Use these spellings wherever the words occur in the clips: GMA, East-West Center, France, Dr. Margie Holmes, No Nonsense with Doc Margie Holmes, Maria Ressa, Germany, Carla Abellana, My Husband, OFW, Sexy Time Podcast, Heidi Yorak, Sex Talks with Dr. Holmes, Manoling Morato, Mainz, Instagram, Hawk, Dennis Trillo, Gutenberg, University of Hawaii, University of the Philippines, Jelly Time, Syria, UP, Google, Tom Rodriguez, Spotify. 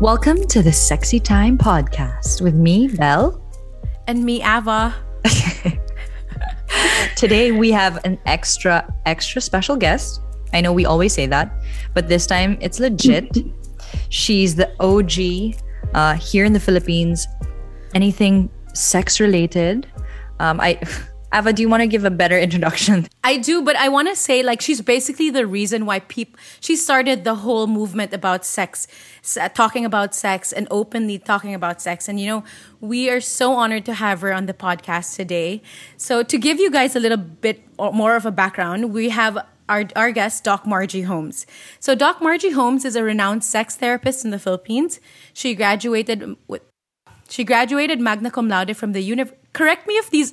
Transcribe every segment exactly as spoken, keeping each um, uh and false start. Welcome to the Sexy Time Podcast with me, Belle. And me, Ava. Today, we have an extra, extra special guest. I know we always say that, but this time it's legit. She's the O G uh, here in the Philippines. Anything sex-related. Um, I... Ava, do you want to give a better introduction? I do, but I want to say, like, she's basically the reason why people... She started the whole movement about sex, talking about sex and openly talking about sex. And, you know, we are so honored to have her on the podcast today. So to give you guys a little bit more of a background, we have our, our guest, Doc Margie Holmes. So Doc Margie Holmes is a renowned sex therapist in the Philippines. She graduated with, she graduated magna cum laude from the... Uni- correct me if these...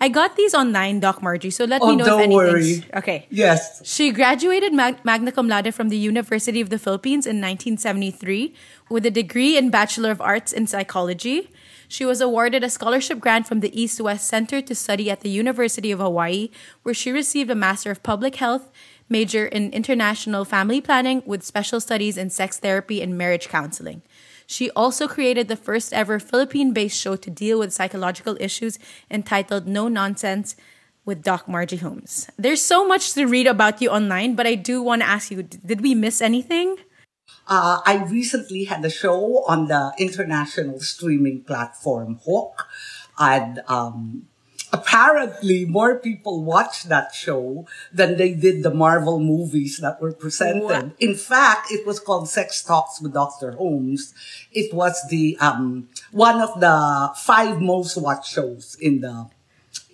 I got these online, Doc Margie, so let oh, me know don't if anything's... worry. Okay. Yes. She graduated mag- magna cum laude from the University of the Philippines in nineteen seventy-three with a degree in Bachelor of Arts in Psychology. She was awarded a scholarship grant from the East-West Center to study at the University of Hawaii, where she received a Master of Public Health, major in International Family Planning with special studies in sex therapy and marriage counseling. She also created the first ever Philippine-based show to deal with psychological issues entitled No Nonsense with Doc Margie Holmes. There's so much to read about you online, but I do want to ask you, did we miss anything? Uh, I recently had a show on the international streaming platform Hawk, and um, apparently more people watched that show than they did the Marvel movies that were presented. What? In fact, it was called Sex Talks with Doctor Holmes. It was the um one of the five most watched shows in the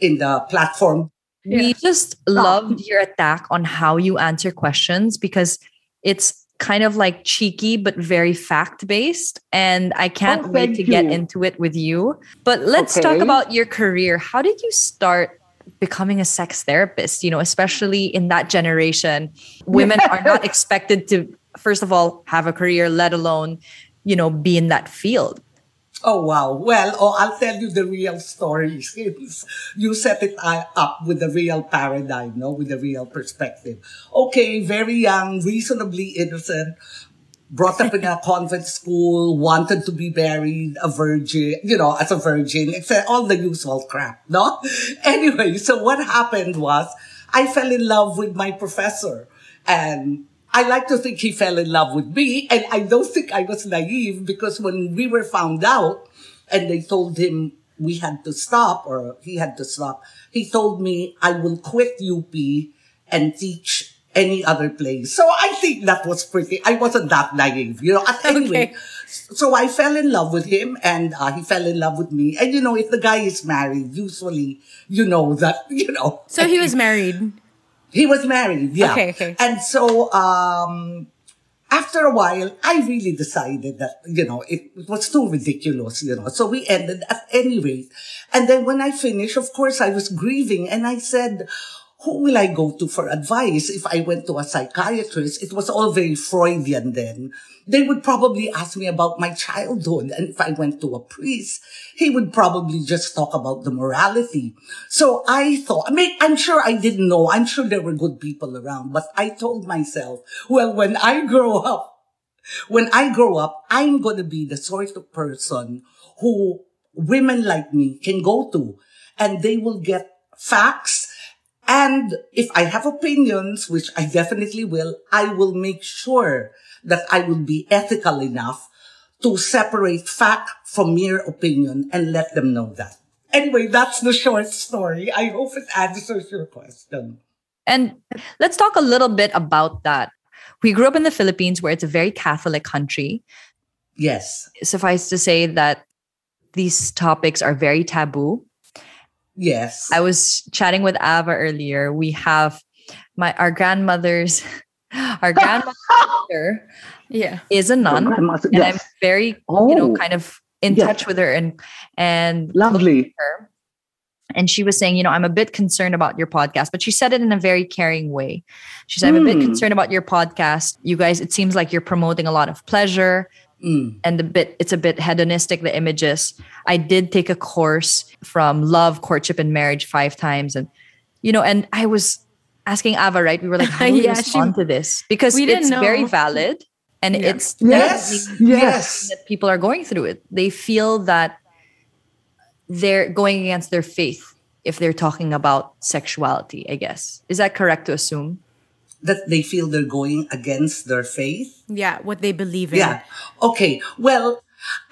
in the platform. Yeah. We just loved your attack on how you answer questions, because it's kind of like cheeky, but very fact-based. And I can't oh, wait to you. get into it with you. But let's okay. talk about your career. How did you start becoming a sex therapist? You know, especially in that generation, women are not expected to, first of all, have a career, let alone, you know, be in that field. Oh, wow. Well, oh, I'll tell you the real story since you set it up with the real paradigm, no, with the real perspective. Okay, very young, reasonably innocent, brought up in a convent school, wanted to be married, a virgin, you know, as a virgin, except all the usual crap, no? Anyway, so what happened was I fell in love with my professor, and I like to think he fell in love with me, and I don't think I was naive, because when we were found out and they told him we had to stop, or he had to stop, he told me, I will quit U P and teach any other place. So I think that was pretty, I wasn't that naive, you know. Anyway, okay. So I fell in love with him, and uh, he fell in love with me. And you know, if the guy is married, usually, you know that, you know. So he was married. He was married, yeah. Okay, okay. And so, um, after a while, I really decided that, you know, it, it was too ridiculous, you know. So we ended at any rate. And then when I finished, of course, I was grieving, and I said, who will I go to for advice? If I went to a psychiatrist, it was all very Freudian then. They would probably ask me about my childhood. And if I went to a priest, he would probably just talk about the morality. So I thought, I mean, I'm sure I didn't know. I'm sure there were good people around, but I told myself, well, when I grow up, when I grow up, I'm going to be the sort of person who women like me can go to, and they will get facts. And if I have opinions, which I definitely will, I will make sure that I will be ethical enough to separate fact from mere opinion and let them know that. Anyway, that's the short story. I hope it answers your question. And let's talk a little bit about that. We grew up in the Philippines, where it's a very Catholic country. Yes. Suffice to say that these topics are very taboo. Yes. I was chatting with Ava earlier. We have my our grandmother's our grandmother yeah. is a nun. Yes. And I'm very oh. you know kind of in yes. touch with her and and lovely. Her. And she was saying, you know, I'm a bit concerned about your podcast, but she said it in a very caring way. She said, I'm mm. a bit concerned about your podcast. You guys, it seems like you're promoting a lot of pleasure. Mm. And the bit, it's a bit hedonistic, the images. I did take a course from Love, Courtship, and Marriage five times. And, you know, and I was asking Ava, right? We were like, how do you yeah, respond she, to this? Because it's know. very valid. And yeah. it's yes, yes. that people are going through it. They feel that they're going against their faith if they're talking about sexuality, I guess. Is that correct to assume? That they feel they're going against their faith? Yeah, what they believe in. Yeah. Okay. Well,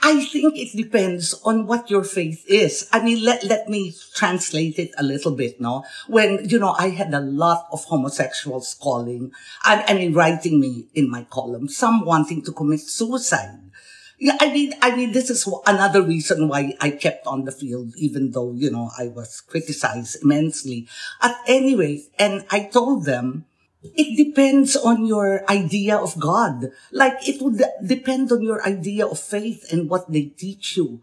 I think it depends on what your faith is. I mean, let, let me translate it a little bit, no? When, you know, I had a lot of homosexuals calling, I, I mean, writing me in my column, some wanting to commit suicide. Yeah, I mean, I mean, this is another reason why I kept on the field, even though, you know, I was criticized immensely. At any rate, and I told them, it depends on your idea of God. Like, it would depend on your idea of faith and what they teach you.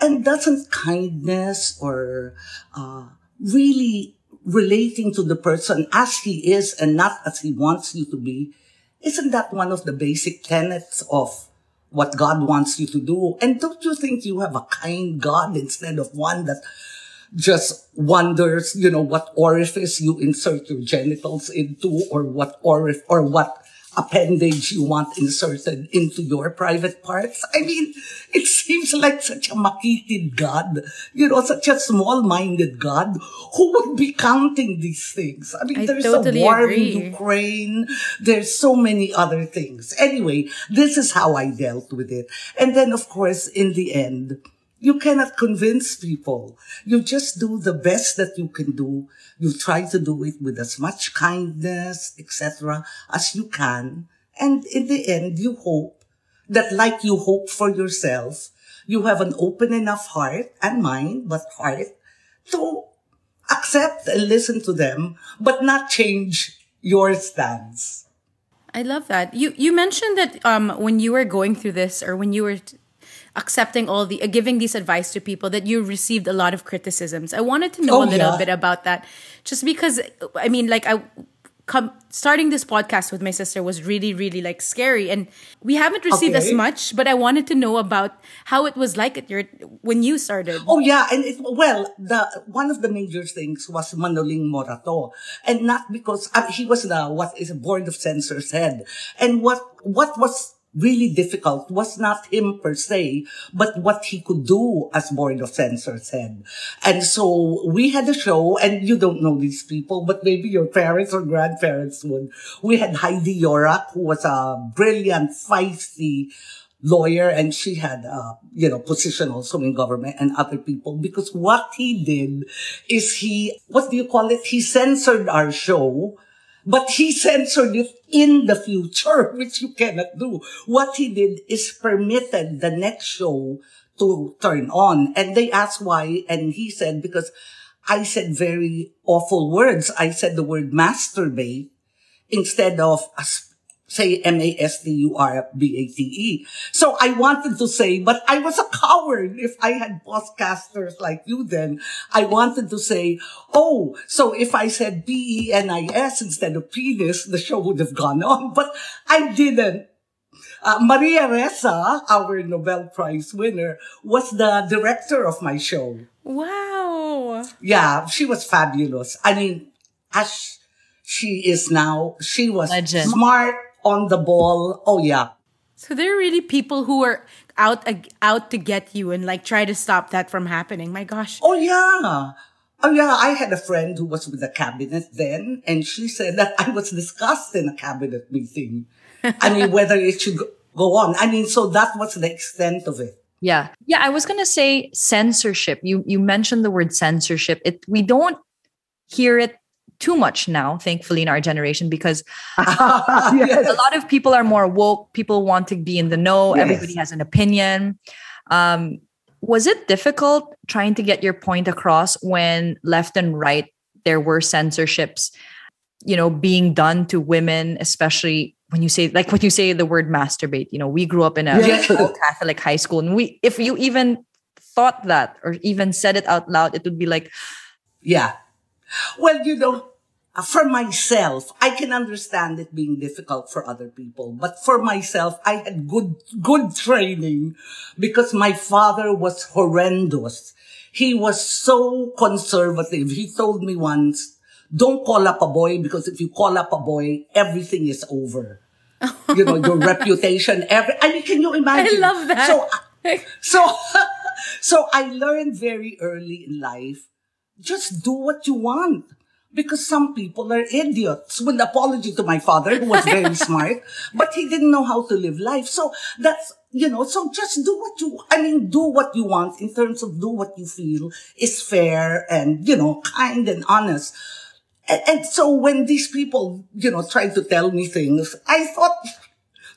And doesn't kindness or uh really relating to the person as he is and not as he wants you to be, isn't that one of the basic tenets of what God wants you to do? And don't you think you have a kind God instead of one that just wonders, you know, what orifice you insert your genitals into, or what orif- or what appendage you want inserted into your private parts? I mean, it seems like such a makitid God, you know, such a small-minded God who would be counting these things. I mean, I there's totally a war agree. in Ukraine. There's so many other things. Anyway, this is how I dealt with it. And then, of course, in the end, you cannot convince people. You just do the best that you can do. You try to do it with as much kindness, et cetera, as you can. And in the end, you hope that, like you hope for yourself, you have an open enough heart and mind, but heart, to accept and listen to them, but not change your stance. I love that. You you mentioned that um, when you were going through this, or when you were T- accepting all the, uh, giving these advice to people, that you received a lot of criticisms. I wanted to know oh, a little yeah. bit about that, just because, I mean, like I, com- starting this podcast with my sister was really, really like scary, and we haven't received okay. as much, but I wanted to know about how it was like at your, when you started. Oh yeah. And it, well, the, one of the major things was Manoling Morato, and not because uh, he was the, what is a board of censors head. And what, what was really difficult was not him per se, but what he could do as board of censors head. And so we had a show, and you don't know these people, but maybe your parents or grandparents would. We had Heidi Yorak, who was a brilliant, feisty lawyer, and she had a, you know, position also in government and other people, because what he did is he, what do you call it? He censored our show. But he censored it in the future, which you cannot do. What he did is permitted the next show to turn on. And they asked why. And he said, because I said very awful words. I said the word masturbate instead of say M A S T U R B A T E. So I wanted to say, but I was a coward. If I had podcasters like you then, I wanted to say, oh, so if I said B E N I S instead of penis, the show would have gone on. But I didn't. Uh, Maria Ressa, our Nobel Prize winner, was the director of my show. Wow. Yeah, she was fabulous. I mean, as she is now, she was Legend. smart, on the ball. Oh, yeah. So there are really people who are out uh, out to get you and like try to stop that from happening. My gosh. Oh, yeah. Oh, yeah. I had a friend who was with the cabinet then, and she said that I was discussed in a cabinet meeting. I mean, whether it should go on. I mean, so that was the extent of it. Yeah. Yeah. I was going to say censorship. You, you mentioned the word censorship. It, we don't hear it too much now, thankfully, in our generation, because uh, yes. a lot of people are more woke. People want to be in the know. Yes. Everybody has an opinion. Um, was it difficult trying to get your point across when left and right there were censorships, you know, being done to women, especially when you say, like when you say the word masturbate? You know, we grew up in a yes. Catholic high school, and we, if you even thought that or even said it out loud, it would be like, yeah. Well, you know, for myself, I can understand it being difficult for other people. But for myself, I had good, good training, because my father was horrendous. He was so conservative. He told me once, don't call up a boy, because if you call up a boy, everything is over. you know, your reputation. Every, I mean, can you imagine? I love that. So, so, so I learned very early in life, just do what you want. Because some people are idiots. With apology to my father, who was very smart, but he didn't know how to live life. So that's, you know, so just do what you, I mean, do what you want in terms of do what you feel is fair and, you know, kind and honest. And, and so when these people, you know, tried to tell me things, I thought,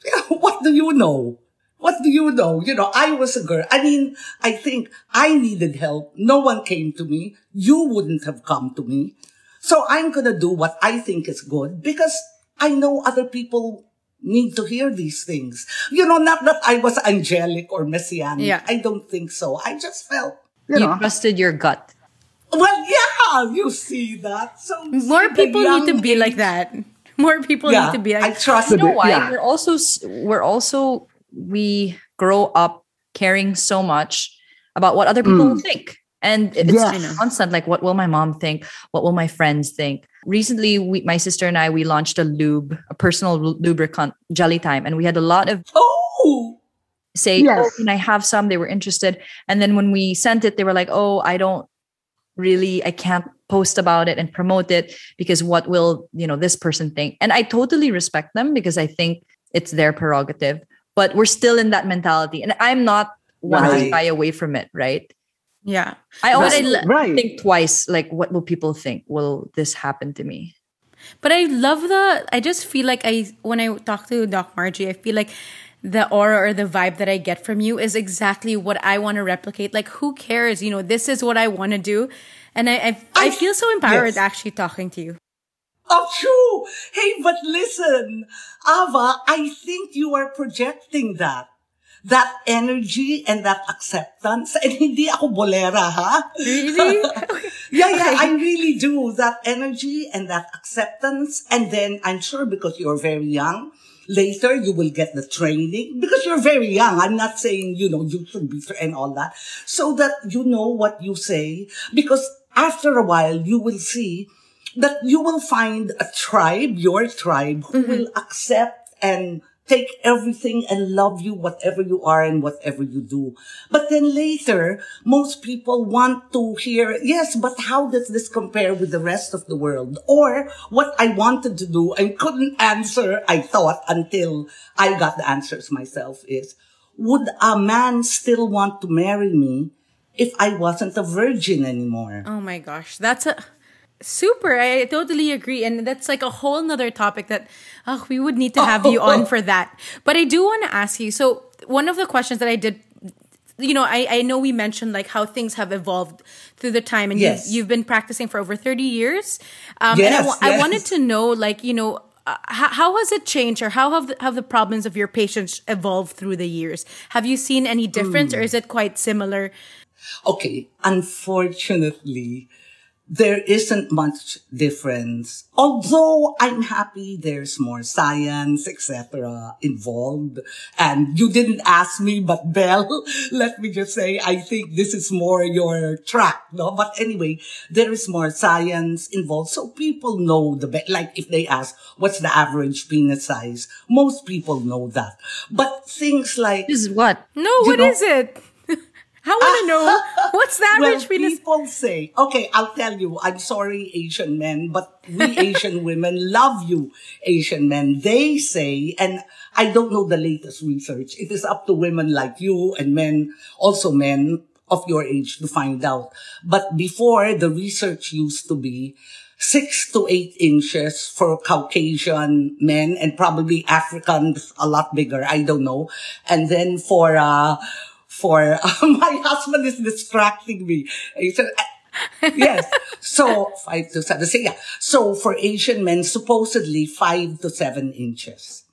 you know, what do you know? What do you know? You know, I was a girl. I mean, I think I needed help. No one came to me. You wouldn't have come to me. So I'm going to do what I think is good because I know other people need to hear these things. You know, not that I was angelic or messianic. Yeah. I don't think so. I just felt, you, you know. You trusted your gut. Well, yeah, you see that. So more people need to be like that. More people yeah, need to be like that. I trust You know it. why? Yeah. We're also, we're also, we grow up caring so much about what other people mm. will think. And it's yes. constant, like, what will my mom think? What will my friends think? Recently, we, my sister and I, we launched a lube, a personal lubricant, Jelly Time. And we had a lot of oh! say, yes. oh, can I have some? They were interested. And then when we sent it, they were like, oh, I don't really, I can't post about it and promote it because what will, you know, this person think? And I totally respect them because I think it's their prerogative. But we're still in that mentality. And I'm not one right. to buy away from it, right? Yeah. I always right. think twice, like, what will people think? Will this happen to me? But I love the, I just feel like I, when I talk to Doc Margie, I feel like the aura or the vibe that I get from you is exactly what I want to replicate. Like, who cares? You know, this is what I want to do. And I, I, I, I feel so empowered yes. actually talking to you. Oh, true. Hey, but listen, Ava, I think you are projecting that. That energy and that acceptance. And hindi ako bolera, ha? Really? yeah, yeah, I really do. That energy and that acceptance. And then I'm sure because you're very young, later you will get the training. Because you're very young. I'm not saying, you know, you should be and all that. So that you know what you say. Because after a while, you will see that you will find a tribe, your tribe, who mm-hmm. will accept and take everything and love you, whatever you are and whatever you do. But then later, most people want to hear, yes, but how does this compare with the rest of the world? Or what I wanted to do and couldn't answer, I thought, until I got the answers myself is, would a man still want to marry me if I wasn't a virgin anymore? Oh my gosh, that's a... Super. I totally agree. And that's like a whole nother topic that oh, we would need to have oh, you on oh. for that. But I do want to ask you. So one of the questions that I did, you know, I, I know we mentioned like how things have evolved through the time and yes. you, you've been practicing for over thirty years. Um, yes, and I, yes. I wanted to know, like, you know, uh, how, how has it changed or how have the, have the problems of your patients evolved through the years? Have you seen any difference mm. or is it quite similar? Okay. Unfortunately, there isn't much difference. Although I'm happy there's more science, et cetera involved. And you didn't ask me, but Belle, let me just say, I think this is more your track, no? But anyway, there is more science involved. So people know the, be- like if they ask, what's the average penis size? Most people know that. But things like... Is what? No, what know, is it? I want to know, what's the average penis? Well, people say, okay, I'll tell you, I'm sorry, Asian men, but we Asian women love you, Asian men. They say, and I don't know the latest research, it is up to women like you and men, also men of your age to find out. But before, the research used to be six to eight inches for Caucasian men and probably Africans a lot bigger, I don't know. And then for... uh For uh, my husband is distracting me. Said, uh, yes. So five to seven. So, yeah. So for Asian men, supposedly five to seven inches.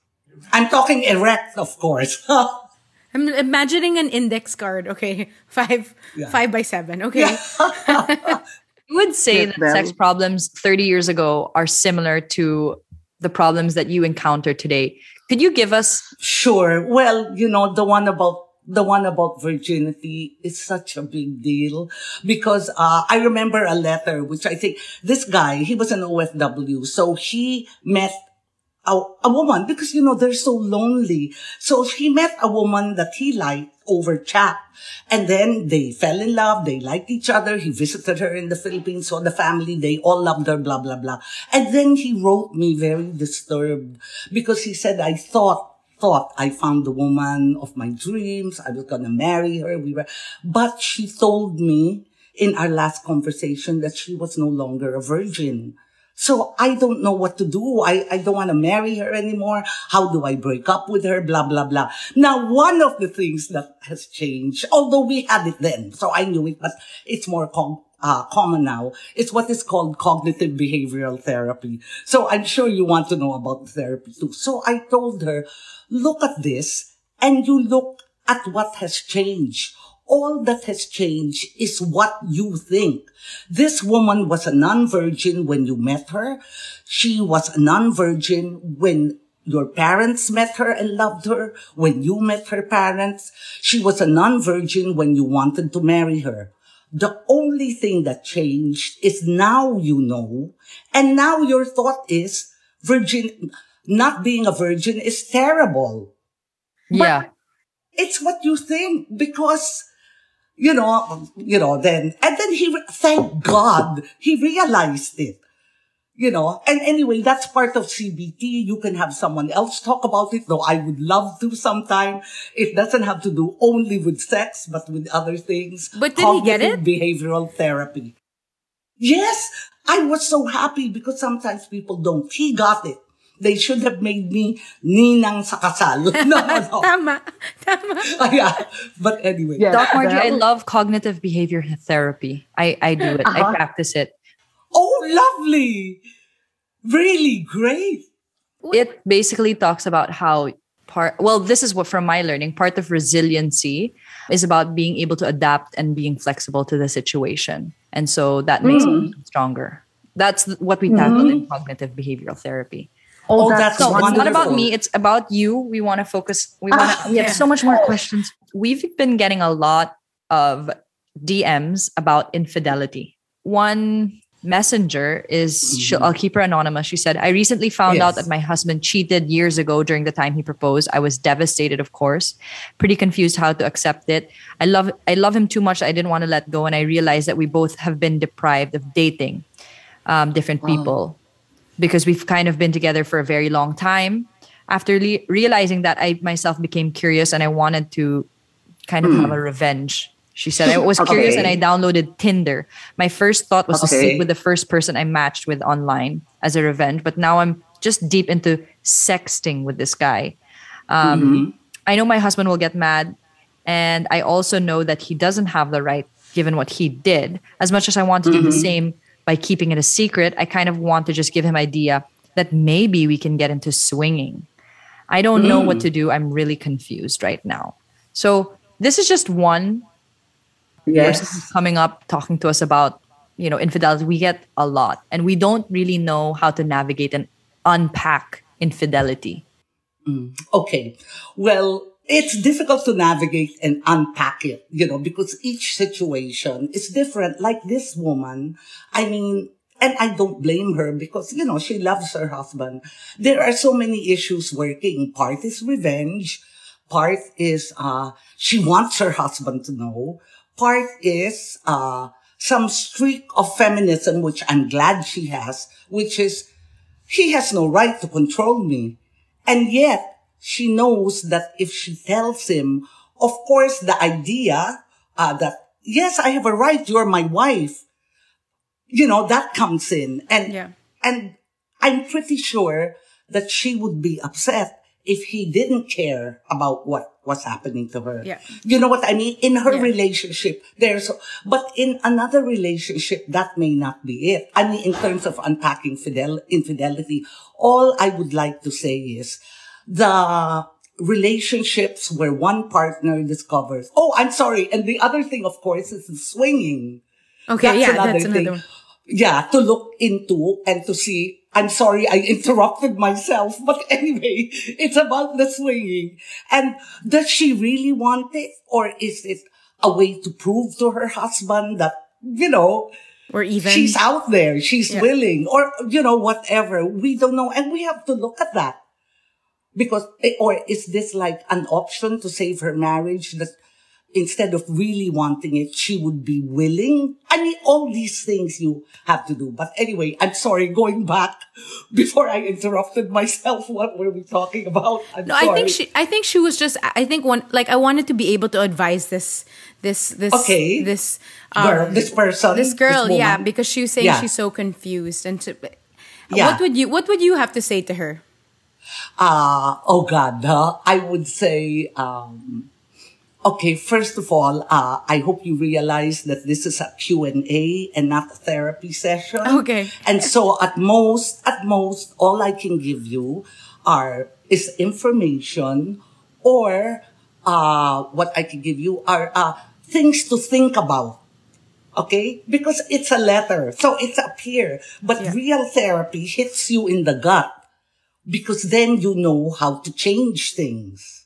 I'm talking erect, of course. I'm imagining an index card. Okay, five, yeah. five by seven. Okay. Yeah. You would say that sex problems thirty years ago are similar to the problems that you encounter today. Could you give us? Sure. Well, you know the one about. The one about virginity is such a big deal because uh I remember a letter, which I think this guy, he was an O F W. So he met a, a woman, because, you know, they're so lonely. So he met a woman that he liked over chat. And then they fell in love. They liked each other. He visited her in the Philippines, saw the family. They all loved her, blah, blah, blah. And then he wrote me very disturbed because he said, I thought, thought I found the woman of my dreams. I was going to marry her. We were, but she told me in our last conversation that she was no longer a virgin. So I don't know what to do. I, I don't want to marry her anymore. How do I break up with her? Blah, blah, blah. Now, one of the things that has changed, although we had it then, so I knew it, but it's more com- uh, common now. It's what is called cognitive behavioral therapy. So I'm sure you want to know about the therapy too. So I told her, look at this and you look at what has changed. All that has changed is what you think. This woman was a non-virgin when you met her. She was a non-virgin when your parents met her and loved her, when you met her parents. She was a non-virgin when you wanted to marry her. The only thing that changed is now you know, and now your thought is virgin, not being a virgin is terrible. Yeah. But it's what you think because You know, you know, then, and then he, thank God, he realized it, you know, and anyway, that's part of C B T. You can have someone else talk about it, though I would love to sometime. It doesn't have to do only with sex, but with other things. But did he get it? Behavioral therapy. Yes, I was so happy because sometimes people don't. He got it. They should have made me ninang sa kasal. No, no. Tama. Tama. Oh, yeah. But anyway. Yeah, Doc Margie, I love cognitive behavior therapy. I, I do it. Uh-huh. I practice it. Oh, lovely. Really great. It basically talks about how part, well, this is what from my learning, part of resiliency is about being able to adapt and being flexible to the situation. And so that makes mm. it stronger. That's what we tackle mm-hmm. in cognitive behavioral therapy. Oh, oh, that's, that's so wonderful. It's not about me. It's about you. We want to focus. We want ah, We have yeah. so much more questions. We've been getting a lot of D Ms about infidelity. One messenger is, mm-hmm. she'll, I'll keep her anonymous. She said, I recently found yes. out that my husband cheated years ago during the time he proposed. I was devastated, of course, pretty confused how to accept it. I love, I love him too much. I didn't want to let go. And I realized that we both have been deprived of dating um, different wow. people. Because we've kind of been together for a very long time. After le- realizing that, I myself became curious and I wanted to kind of mm. have a revenge. She said, I was okay. curious and I downloaded Tinder. My first thought was okay. to sleep with the first person I matched with online as a revenge. But now I'm just deep into sexting with this guy. Um, mm-hmm. I know my husband will get mad. And I also know that he doesn't have the right, given what he did. As much as I want to mm-hmm. do the same, by keeping it a secret, I kind of want to just give him idea that maybe we can get into swinging. I don't mm. know what to do. I'm really confused right now. So this is just one yes. person coming up, talking to us about, you know, infidelity. We get a lot and we don't really know how to navigate and unpack infidelity. Mm. Okay. Well, it's difficult to navigate and unpack it, you know, because each situation is different. Like this woman, I mean, and I don't blame her because, you know, she loves her husband. There are so many issues working. Part is revenge. Part is, uh, she wants her husband to know. Part is, uh, some streak of feminism, which I'm glad she has, which is, he has no right to control me. And yet, she knows that if she tells him, of course, the idea uh, that, yes, I have a right, you're my wife, you know, that comes in. And yeah. and I'm pretty sure that she would be upset if he didn't care about what was happening to her. Yeah. You know what I mean? In her yeah. relationship, there's, but in another relationship, that may not be it. I mean, in terms of unpacking fidel, infidelity, all I would like to say is, the relationships where one partner discovers, oh, I'm sorry. And the other thing, of course, is swinging. Okay, that's yeah, another that's another thing. One. Yeah, to look into and to see. I'm sorry, I interrupted myself. But anyway, it's about the swinging. And does she really want it? Or is it a way to prove to her husband that, you know, Or even she's out there, she's yeah. willing, or, you know, whatever. We don't know. And we have to look at that. Because, or is this like an option to save her marriage, that instead of really wanting it, she would be willing? I mean, all these things you have to do. But anyway, I'm sorry, going back before I interrupted myself, what were we talking about? I'm no, sorry. I think she, I think she was just, I think one, like I wanted to be able to advise this, this, this, okay. this, um, girl, this person, this girl. This yeah. Because she was saying yeah. she's so confused. And to, yeah. what would you, what would you have to say to her? Uh, oh God, uh, I would say, um, okay, first of all, uh, I hope you realize that this is a Q and A and not a therapy session. Okay. And so at most, at most, all I can give you are, is information, or, uh, what I can give you are, uh, things to think about. Okay? Because it's a letter. So it's up here. But yeah. real therapy hits you in the gut, because then you know how to change things.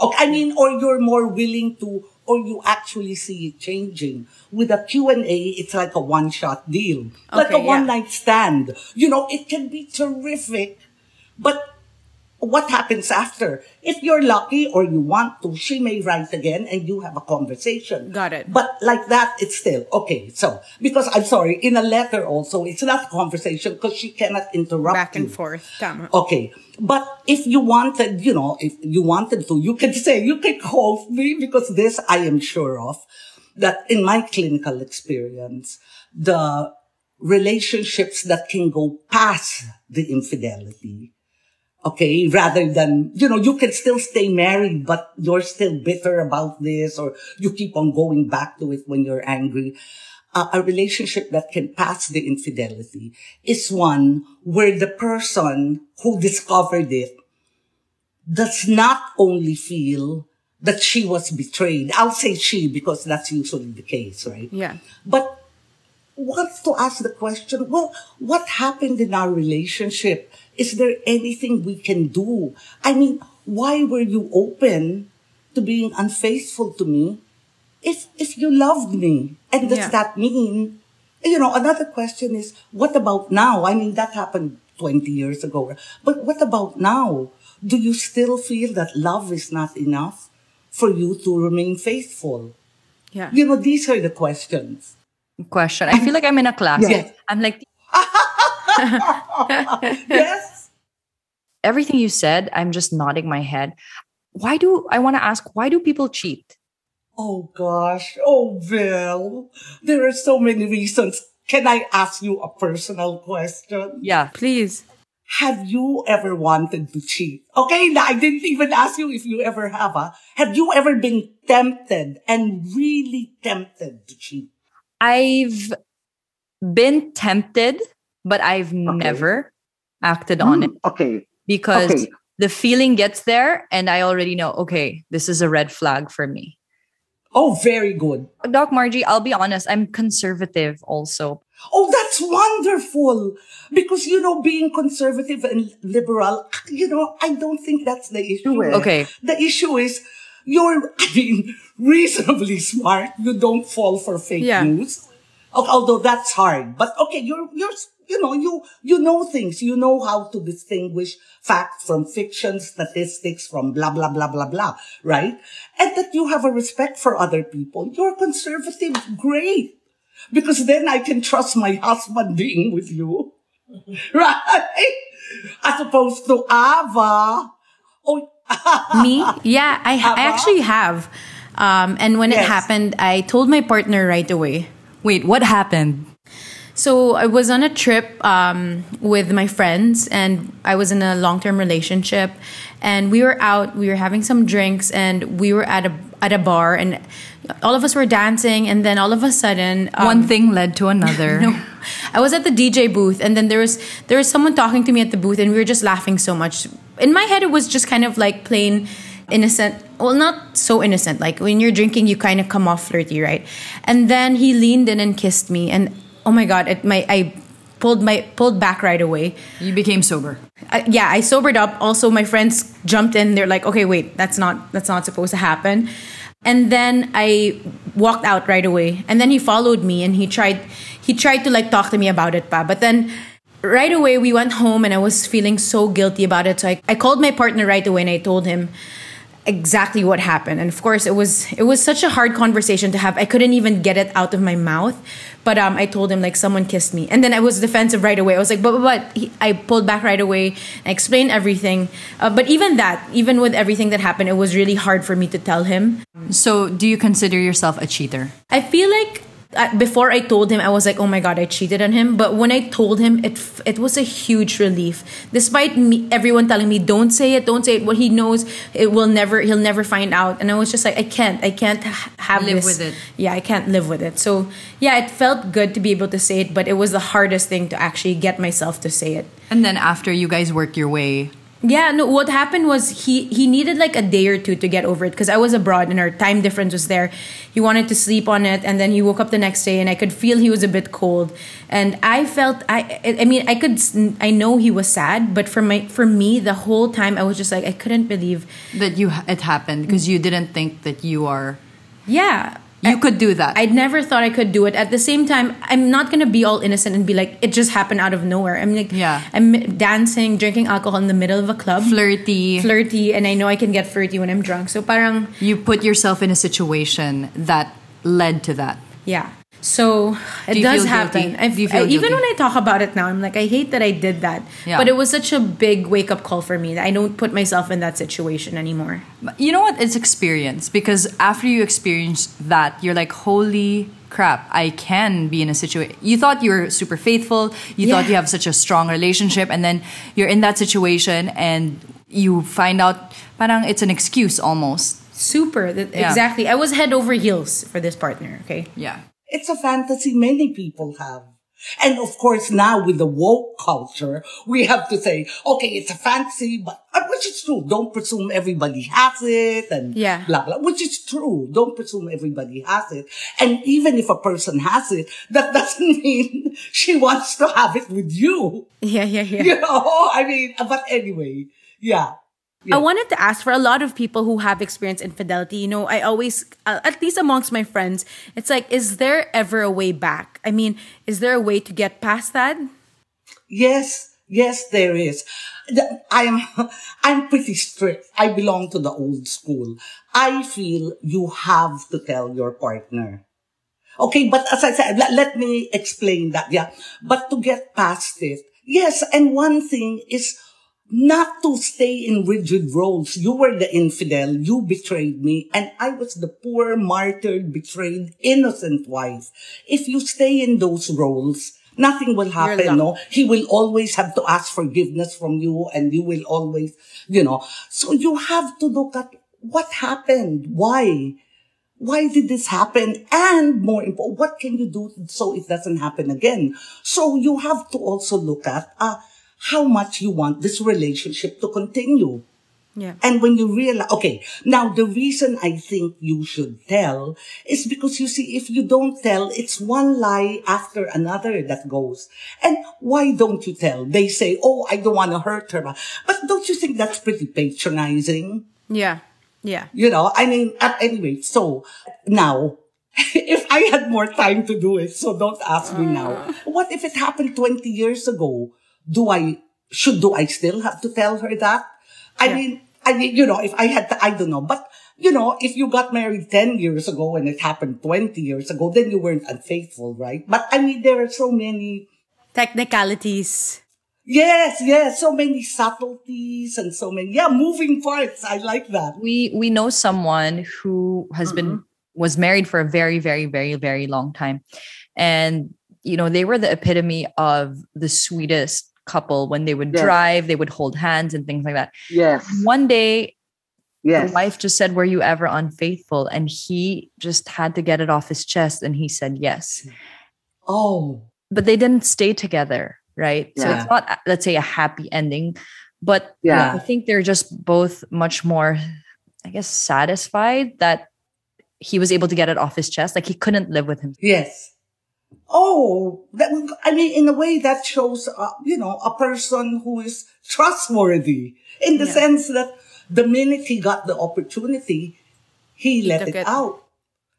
I mean, or you're more willing to, or you actually see it changing. With a Q and A, it's like a one-shot deal. Okay, like a one-night yeah. stand. You know, it can be terrific. But what happens after? If you're lucky or you want to, she may write again and you have a conversation. Got it. But like that, it's still, okay, so, because I'm sorry, in a letter also, it's not a conversation because she cannot interrupt Back and you. forth. Tama. Okay. But if you wanted, you know, if you wanted to, you can say, you can quote me, because this I am sure of, that in my clinical experience, the relationships that can go past the infidelity, okay, rather than, you know, you can still stay married, but you're still bitter about this, or you keep on going back to it when you're angry. Uh, a relationship that can pass the infidelity is one where the person who discovered it does not only feel that she was betrayed. I'll say she, because that's usually the case, right? Yeah. But wants to ask the question, well, what happened in our relationship? Is there anything we can do? I mean, why were you open to being unfaithful to me if if you loved me? And does yeah. that mean, you know, another question is, what about now? I mean, that happened twenty years ago. But what about now? Do you still feel that love is not enough for you to remain faithful? Yeah. You know, these are the questions. Question. I feel like I'm in a class. Yes. I'm like... yes. Everything you said, I'm just nodding my head. Why do I want to ask, why do people cheat? Oh gosh. Oh well. There are so many reasons. Can I ask you a personal question? Yeah, please. Have you ever wanted to cheat? Okay, I didn't even ask you if you ever have. Huh? Have you ever been tempted and really tempted to cheat? I've been tempted, but I've okay. never acted mm, on it. Okay. Because okay. the feeling gets there and I already know, okay, this is a red flag for me. Oh, very good. Doc Margie, I'll be honest, I'm conservative also. Oh, that's wonderful. Because, you know, being conservative and liberal, you know, I don't think that's the issue. Okay. The issue is you're, I mean, reasonably smart. You don't fall for fake yeah. news. Although that's hard. But okay, you're, you're, you know, you, you know things. You know how to distinguish fact from fiction, statistics from blah, blah, blah, blah, blah, right? And that you have a respect for other people. You're conservative. Great. Because then I can trust my husband being with you. Right? As opposed to Ava. Oh, me? Yeah, I, I actually have. Um, and when yes. it happened, I told my partner right away. Wait, what happened? So I was on a trip um, with my friends, and I was in a long-term relationship, and we were out, we were having some drinks, and we were at a at a bar, and all of us were dancing, and then all of a sudden... Um, One thing led to another. No, I was at the D J booth, and then there was there was someone talking to me at the booth, and we were just laughing so much. In my head, it was just kind of like plain... innocent, well, not so innocent. Like when you're drinking, you kind of come off flirty, right? And then he leaned in and kissed me, and oh my god, it, my I pulled my pulled back right away. You became sober. I, yeah, I sobered up. Also, my friends jumped in. They're like, "Okay, wait, that's not that's not supposed to happen." And then I walked out right away. And then he followed me, and he tried he tried to like talk to me about it pa. But then right away we went home and I was feeling so guilty about it. So I, I called my partner right away and I told him exactly what happened. And of course it was it was such a hard conversation to have. I couldn't even get it out of my mouth. But um, I told him like someone kissed me. And then I was defensive right away. I was like, but, but, but. He, I pulled back right away. I explained everything. Uh, but even that, even with everything that happened, it was really hard for me to tell him. So do you consider yourself a cheater? I feel like before I told him, I was like, oh my God, I cheated on him. But when I told him, it it was a huge relief. Despite me, everyone telling me, don't say it, don't say it. Well, he knows it will never, he'll never find out. And I was just like, I can't, I can't have live this. Live with it. Yeah, I can't live with it. So yeah, it felt good to be able to say it, but it was the hardest thing to actually get myself to say it. And then after you guys worked your way... Yeah, no, what happened was he, he needed like a day or two to get over it because I was abroad and our time difference was there. He wanted to sleep on it and then he woke up the next day and I could feel he was a bit cold. And I felt, I I mean, I could, I know he was sad, but for my for me, the whole time I was just like, I couldn't believe. That you it happened because you didn't think that you are... Yeah. You I, could do that. I never thought I could do it. At the same time, I'm not going to be all innocent and be like, it just happened out of nowhere. I'm like, yeah. I'm dancing, drinking alcohol in the middle of a club. Flirty. Flirty. And I know I can get flirty when I'm drunk. So parang... You put yourself in a situation that led to that. Yeah. So it do does happen. I've, do you feel I, even when I talk about it now, I'm like, I hate that I did that. Yeah. But it was such a big wake-up call for me that I don't put myself in that situation anymore. You know what? It's experience. Because after you experience that, you're like, holy crap, I can be in a situation. You thought you were super faithful. You yeah. thought you have such a strong relationship. And then you're in that situation and you find out parang it's an excuse almost. Super. That, yeah. Exactly. I was head over heels for this partner. Okay. Yeah. It's a fantasy many people have. And of course, now with the woke culture, we have to say, okay, it's a fantasy, but which is true. Don't presume everybody has it and yeah. blah, blah, which is true. Don't presume everybody has it. And even if a person has it, that doesn't mean she wants to have it with you. Yeah, yeah, yeah. You know, I mean, but anyway, yeah. Yeah. I wanted to ask for a lot of people who have experienced infidelity, you know, I always, uh, at least amongst my friends, it's like, is there ever a way back? I mean, is there a way to get past that? Yes, yes, there is. I'm, I'm pretty strict. I belong to the old school. I feel you have to tell your partner. Okay, but as I said, let, let me explain that. Yeah, but to get past it, yes. And one thing is, not to stay in rigid roles. You were the infidel. You betrayed me. And I was the poor, martyred, betrayed, innocent wife. If you stay in those roles, nothing will happen. No, he will always have to ask forgiveness from you and you will always, you know. So you have to look at what happened. Why? Why did this happen? And more important, what can you do so it doesn't happen again? So you have to also look at, uh, how much you want this relationship to continue. Yeah. And when you realize, okay, now the reason I think you should tell is because you see, if you don't tell, it's one lie after another that goes. And why don't you tell? They say, oh, I don't want to hurt her. But don't you think that's pretty patronizing? Yeah. Yeah. You know, I mean, at any rate, so now, if I had more time to do it, so don't ask me uh. now. What if it happened twenty years ago? Do I, should, do I still have to tell her that? I yeah. mean, I mean, you know, if I had to, I don't know. But, you know, if you got married ten years ago and it happened twenty years ago, then you weren't unfaithful, right? But I mean, there are so many technicalities. Yes, yes. So many subtleties and so many, yeah, moving parts. I like that. We, we know someone who has mm-hmm. been, was married for a very, very, very, very long time. And, you know, they were the epitome of the sweetest couple. When they would yes. drive, they would hold hands and things like that. Yes. One day, yes. the wife just said, were you ever unfaithful? And he just had to get it off his chest. And he said, yes. Oh. But they didn't stay together, right? Yeah. So it's not, let's say, a happy ending. But yeah. I think they're just both much more, I guess, satisfied that he was able to get it off his chest. Like he couldn't live with him. Yes. Oh, that, I mean, in a way that shows, uh, you know, a person who is trustworthy in the yeah. sense that the minute he got the opportunity, he, he let it, it out.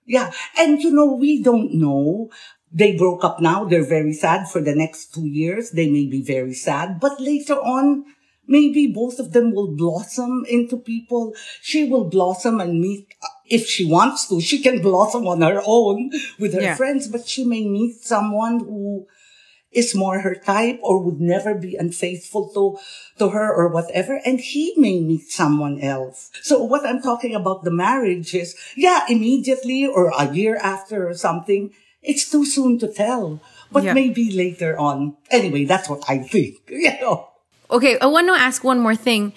Yeah. And, you know, we don't know They broke up now. They're very sad for the next two years. They may be very sad. But later on, maybe both of them will blossom into people. She will blossom and meet, if she wants to, she can blossom on her own with her yeah. friends, but she may meet someone who is more her type or would never be unfaithful to, to her or whatever. And he may meet someone else. So what I'm talking about the marriage is, yeah, immediately or a year after or something, it's too soon to tell, but yeah. maybe later on. Anyway, that's what I think, you know. Okay, I want to ask one more thing.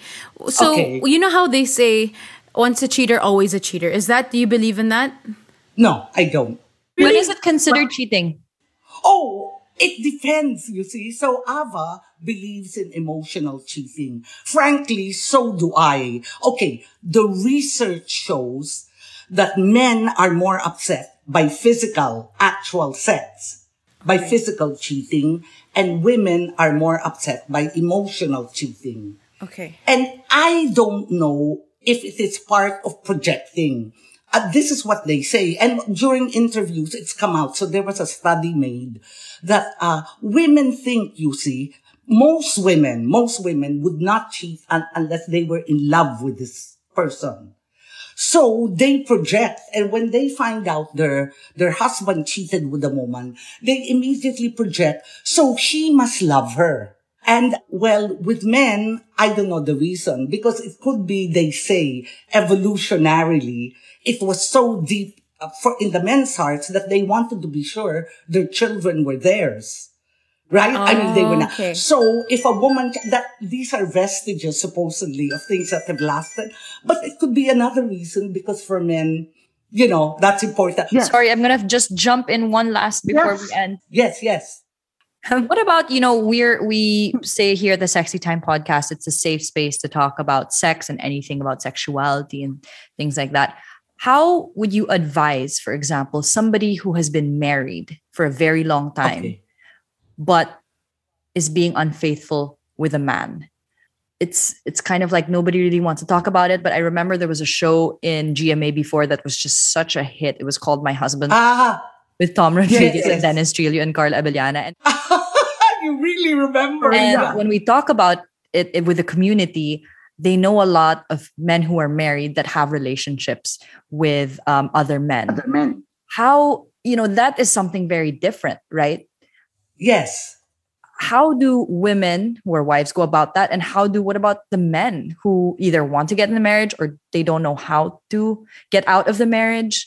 So, okay. you know how they say, once a cheater, always a cheater. Is that, do you believe in that? No, I don't. Really? When is it considered cheating? Oh, it depends, you see. So, Ava believes in emotional cheating. Frankly, so do I. Okay, the research shows that men are more upset by physical, actual sex, by okay. physical cheating, and women are more upset by emotional cheating. Okay. And I don't know if it is part of projecting. Uh, this is what they say. And during interviews, it's come out. So there was a study made that uh women think, you see, most women, most women would not cheat un- unless they were in love with this person. So they project, and when they find out their, their husband cheated with a woman, they immediately project, so he must love her. And well, with men, I don't know the reason, because it could be, they say, evolutionarily, it was so deep for, in the men's hearts that they wanted to be sure their children were theirs. Right? Oh, I mean, they were not. Okay. So if a woman, that these are vestiges, supposedly, of things that have lasted. But it could be another reason, because for men, you know, that's important. Yeah. Sorry, I'm going to just jump in one last before yes. we end. Yes, yes. What about, you know, we're, we say here the Sexy Time podcast, it's a safe space to talk about sex and anything about sexuality and things like that. How would you advise, for example, somebody who has been married for a very long time? Okay. But is being unfaithful with a man. It's it's kind of like nobody really wants to talk about it. But I remember there was a show in G M A before that was just such a hit. It was called My Husband ah, with Tom Rodriguez yes, yes. and Dennis Trillo and Carla Abellana. And you really remember. And yeah. when we talk about it, it with the community, they know a lot of men who are married that have relationships with um, other men. Other men. How, you know, that is something very different, right? Yes. How do women who are wives go about that? And how do, what about the men who either want to get in the marriage or they don't know how to get out of the marriage?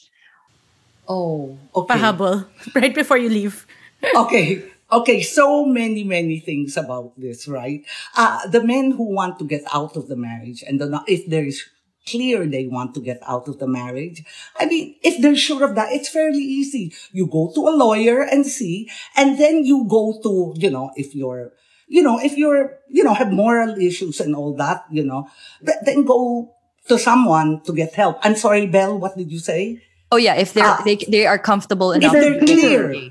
Oh, okay. Pahabol, right before you leave. Okay. Okay. So many, many things about this, right? Uh, the men who want to get out of the marriage and not, if there is clear they want to get out of the marriage. I mean, if they're sure of that, it's fairly easy. You go to a lawyer and see, and then you go to, you know, if you're, you know, if you're, you know, have moral issues and all that, you know, then go to someone to get help. I'm sorry, Belle, what did you say? Oh, yeah, if they're, uh, they they are comfortable enough. If they're clear.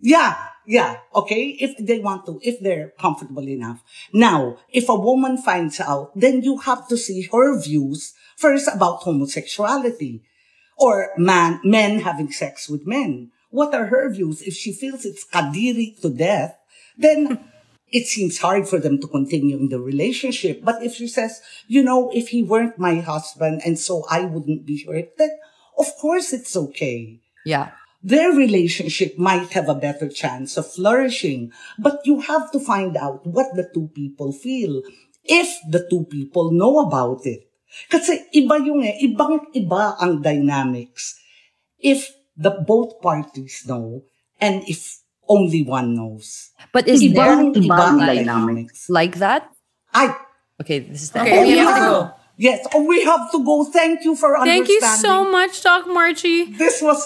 Yeah, yeah, okay, if they want to, if they're comfortable enough. Now, if a woman finds out, then you have to see her views first about homosexuality or man, men having sex with men. What are her views? If she feels it's kadiri to death, then it seems hard for them to continue in the relationship. But if she says, you know, if he weren't my husband and so I wouldn't be hurt, then of course it's okay. Yeah. Their relationship might have a better chance of flourishing, but you have to find out what the two people feel, if the two people know about it. Kasi iba yung eh, ibang iba ang dynamics if the both parties know and if only one knows. But is ibang there ibang dynamics like that? I Okay, this is the okay, oh, we yeah. have to go. Yes, oh, we have to go. Thank you for Thank understanding. Thank you so much, Doc Margie. This was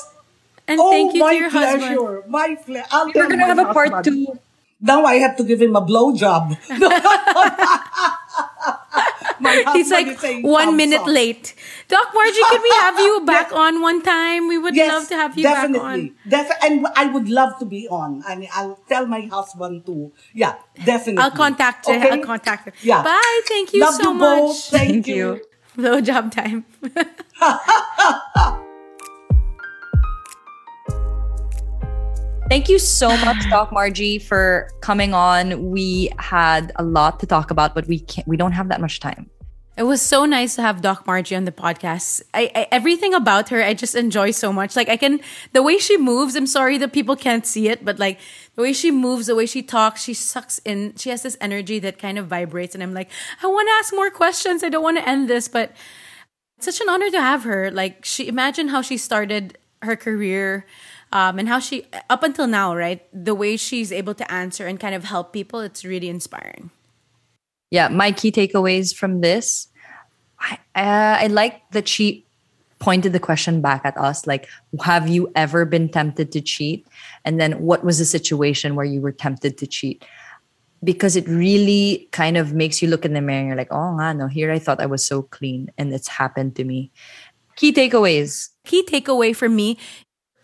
And oh, thank you to your pleasure. husband. My pleasure. My pleasure. We're going to have a part husband. two. Now I have to give him a blowjob. He's like one minute off. late. Doc Margie, could we have you back yes. on one time? We would yes, love to have you definitely. back on. Definitely. And I would love to be on. I mean, I'll tell my husband to. Yeah, definitely. I'll contact okay? him. I'll contact him. Yeah. Bye. Thank you love so you much. Both. Thank, thank you. you. Blowjob time. Thank you so much, Doc Margie, for coming on. We had a lot to talk about, but we can't, we don't have that much time. It was so nice to have Doc Margie on the podcast. I, I everything about her, I just enjoy so much. Like I can, the way she moves, I'm sorry that people can't see it, but like the way she moves, the way she talks, she sucks in, she has this energy that kind of vibrates. And I'm like, I want to ask more questions. I don't want to end this, but it's such an honor to have her. Like she, imagine how she started her career um, and how she, up until now, right? The way she's able to answer and kind of help people, it's really inspiring. Yeah, my key takeaways from this, I, uh, I like that she pointed the question back at us, like, have you ever been tempted to cheat? And then what was the situation where you were tempted to cheat? Because it really kind of makes you look in the mirror and you're like, oh, no, here I thought I was so clean and it's happened to me. Key takeaways. Key takeaway for me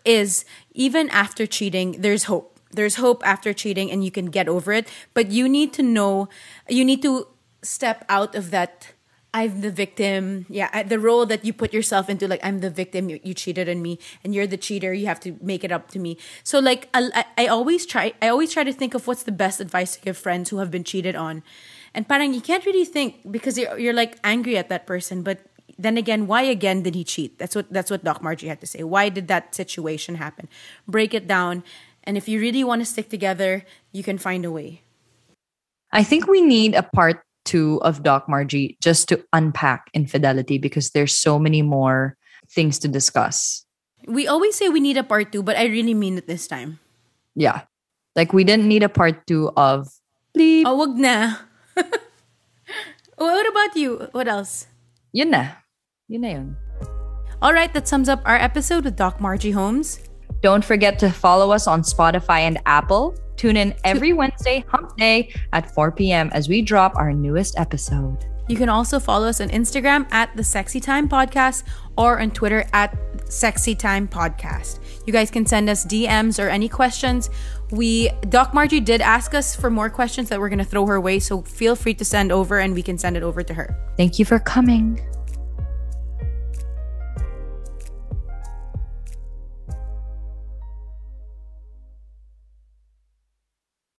is even after cheating, there's hope. There's hope after cheating and you can get over it. But you need to know, you need to step out of that, I'm the victim. Yeah, the role that you put yourself into, like, I'm the victim, you, you cheated on me and you're the cheater, you have to make it up to me. So like, I, I always try, I always try to think of what's the best advice to give friends who have been cheated on. And parang, you can't really think because you're, you're like angry at that person. But then again, why again did he cheat? That's what, that's what Doc Margie had to say. Why did that situation happen? Break it down. And if you really want to stick together, you can find a way. I think we need a part two of Doc Margie just to unpack infidelity because there's so many more things to discuss. We always say we need a part two, but I really mean it this time. Yeah. Like we didn't need a part two of... Bleep. Oh, wag na. What about you? What else? Yun na. Yun na yun. All right, that sums up our episode with Doc Margie Holmes. Don't forget to follow us on Spotify and Apple. Tune in every Wednesday, hump day, at four p.m. as we drop our newest episode. You can also follow us on Instagram at the Sexy Time Podcast or on Twitter at Sexy Time Podcast. You guys can send us D Ms or any questions. We Doc Margie did ask us for more questions that we're going to throw her way, so feel free to send over and we can send it over to her. Thank you for coming.